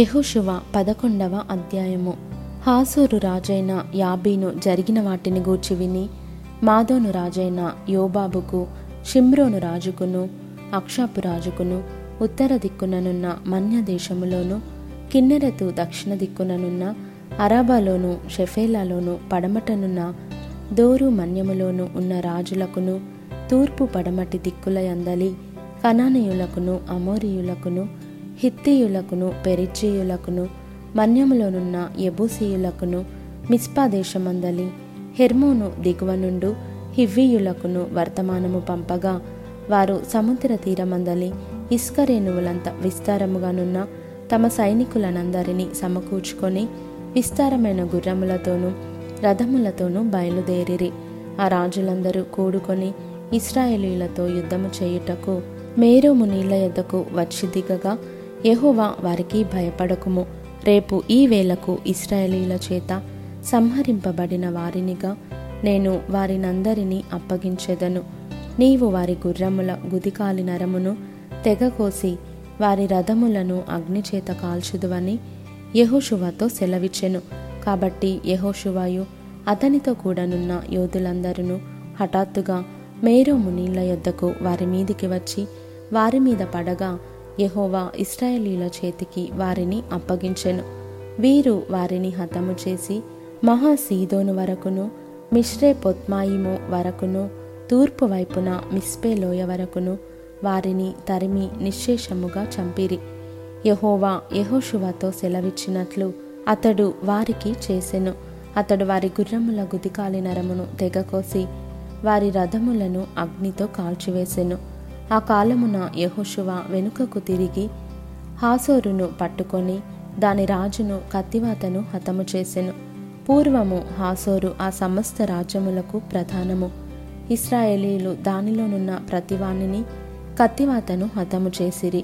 యెహోషువ 11వ అధ్యాయము. హాసోరు రాజైన యాబీను జరిగిన వాటిని గూర్చి విని మాదోను రాజైన యోబాబుకు, షిమ్రోను రాజుకును, అక్షాపు రాజుకును ఉత్తర దిక్కుననున్న మన్య దేశములోను, కిన్నెరెతు దక్షిణ దిక్కుననున్న అరాబాలోను, షెఫేలాలోను పడమటనున్న దోరు మన్యములోను ఉన్న రాజులకును, తూర్పు పడమటి దిక్కులయందలి కనానీయులకును, అమోరీయులకును, హిత్తీయులకును, పెరిజ్జీయులకును, మన్యములోనున్న యెబూసీయులకును, మిస్పా దేశమందలి హెర్మోను దిగువ నుండు హివ్వీయులకును వర్తమానము పంపగా, వారు సముద్ర తీరమందలి ఇస్కరేణువులంత విస్తారముగానున్న తమ సైనికులనందరినీ సమకూర్చుకొని విస్తారమైన గుర్రములతోనూ రథములతోనూ బయలుదేరిరి. ఆ రాజులందరూ కూడుకొని ఇశ్రాయేలీయులతో యుద్ధము చేయుటకు మేరోము నీళ్ల యొద్దకు వచ్చి దిగగా, యెహోవా వారికి, భయపడకుము, రేపు ఈ వేళకు ఇశ్రాయేలీయుల చేత సంహరింపబడిన వారినిగా నేను వారినందరినీ అప్పగించెదను, నీవు వారి గుర్రముల గుదికాలి నరమును తెగకోసి వారి రథములను అగ్నిచేత కాల్చుదువని యెహోషువతో సెలవిచ్చెను. కాబట్టి యెహోషువయు అతనితో కూడానున్న యోధులందరూ హఠాత్తుగా మేరోము నీళ్ల యొద్దకు వారి మీదికి వచ్చి వారి మీద పడగా, యెహోవా ఇశ్రాయేలీయుల చేతికి వారిని అప్పగించెను. వీరు వారిని హతము చేసి మహాసీదోను వరకును, మిశ్రే పొత్మాయిము వరకును, తూర్పు వైపున మిస్పే లోయ వరకును వారిని తరిమి నిశ్శేషముగా చంపిరి. యెహోవా యెహోషువతో సెలవిచ్చినట్లు అతడు వారికి చేసెను. అతడు వారి గుర్రముల గుదికాలి నరమును తెగకోసి వారి రథములను అగ్నితో కాల్చివేసెను. ఆ కాలమున యెహోషువ వెనుకకు తిరిగి హాసోరును పట్టుకొని దాని రాజును కత్తివాతను హతము చేసెను. పూర్వము హాసోరు ఆ సమస్త రాజ్యములకు ప్రధానము. ఇశ్రాయేలీయులు దానిలోనున్న ప్రతివాణిని కత్తివాతను హతము చేసిరి.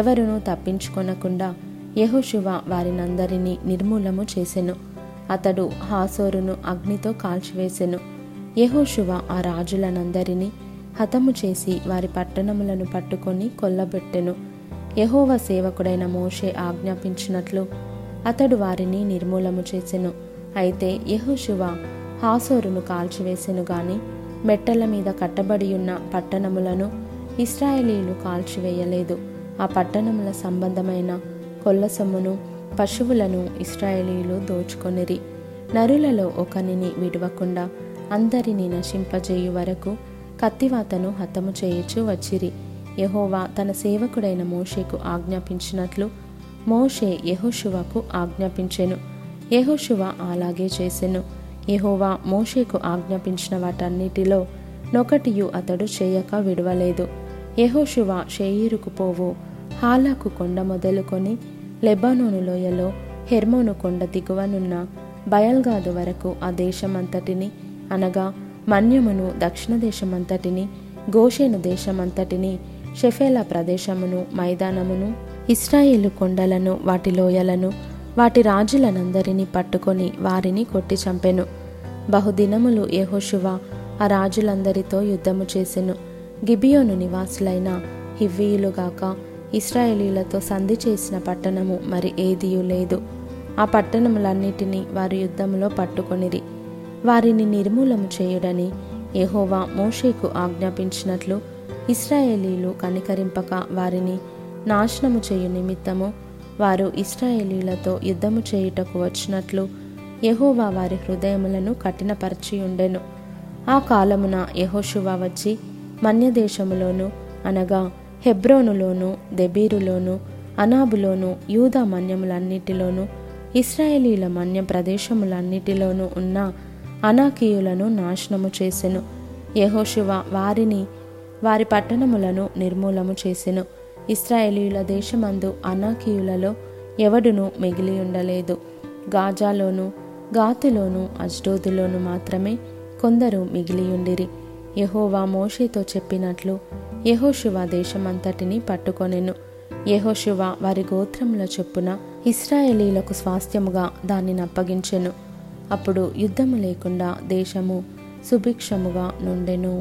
ఎవరునూ తప్పించుకొనకుండా యెహోషువ వారినందరినీ నిర్మూలము చేసెను. అతడు హాసోరును అగ్నితో కాల్చివేసెను. యెహోషువ ఆ రాజులనందరినీ హతము చేసి వారి పట్టణములను పట్టుకొని కొల్లబెట్టెను. యెహోవా సేవకుడైన మోషే ఆజ్ఞాపించినట్లు అతడు వారిని నిర్మూలము చేసెను. అయితే యెహోషువ హాసోరును కాల్చివేసెను గాని మెట్టల మీద కట్టబడియున్న పట్టణములను ఇశ్రాయేలీయులు కాల్చివేయలేదు. ఆ పట్టణముల సంబంధమైన కొల్లసొమ్మును, పశువులను ఇశ్రాయేలీయులు దోచుకొనిరి. నరులలో ఒకనిని విడవకుండా అందరినీ నశింపజేయు వరకు కత్తివాతను హతము చేయుచు వచ్చిరి. యెహోవా తన సేవకుడైన మోషేకు ఆజ్ఞాపించినట్లు మోషే యెహోషువకు ఆజ్ఞాపించెను. యెహోషువ అలాగే చేసెను. యెహోవా మోషేకు ఆజ్ఞాపించిన వాటన్నిటిలో నొకటియు అతడు చేయక విడవలేదు. యెహోషువ షేయిరుకు పోవు, హాలాకు కొండ మొదలుకొని లెబానోను లోయలో హెర్మోను కొండ దిగువనున్న బయల్గాదు వరకు ఆ దేశమంతటిని, అనగా మన్యమును, దక్షిణ దేశమంతటిని, గోషెను దేశమంతటిని, షెఫేలా ప్రదేశమును, మైదానమును, ఇశ్రాయేలు కొండలను, వాటి లోయలను, వాటి రాజులనందరినీ పట్టుకొని వారిని కొట్టి చంపెను. బహుదినములు యెహోషువ ఆ రాజులందరితో యుద్ధము చేసెను. గిబియోను నివాసులైన హివ్వీయులుగాక ఇశ్రాయేలీయులతో సంధి చేసిన పట్టణము మరి ఏదియూ లేదు. ఆ పట్టణములన్నిటినీ వారు యుద్ధంలో పట్టుకొనిరి. వారిని నిర్మూలము చేయుడని యెహోవా మోషేకు ఆజ్ఞాపించినట్లు ఇశ్రాయేలీయులు కనికరింపక వారిని నాశనము చేయు నిమిత్తము వారు ఇశ్రాయేలీయులతో యుద్ధము చేయుటకు వచ్చినట్లు యెహోవా వారి హృదయములను కఠినపరచి ఉండెను. ఆ కాలమున యెహోషువ వచ్చి మన్యదేశములోను, అనగా హెబ్రోనులోను, దెబీరులోను, అనాబులోను, యూదా మన్యములన్నిటిలోను, ఇశ్రాయేలీయుల మన్య ప్రదేశములన్నిటిలోనూ ఉన్న అనాకీయులను నాశనము చేసెను. యెహోషువ వారిని, వారి పట్టణములను నిర్మూలము చేసెను. ఇశ్రాయేలీయుల దేశమందు అనాకీయులలో ఎవడునూ మిగిలి ఉండలేదు. గాజాలోను, గాతులోను, అజ్డోదులోను మాత్రమే కొందరు మిగిలియుండిరి. యెహోవా మోషేతో చెప్పినట్లు యెహోషువ దేశమంతటిని పట్టుకొనెను. యెహోషువ వారి గోత్రముల చొప్పున ఇశ్రాయేలీయులకు స్వాస్థ్యముగా దానిని అప్పగించెను. అప్పుడు యుద్ధము లేకుండా దేశము సుభిక్షముగా నుండెను.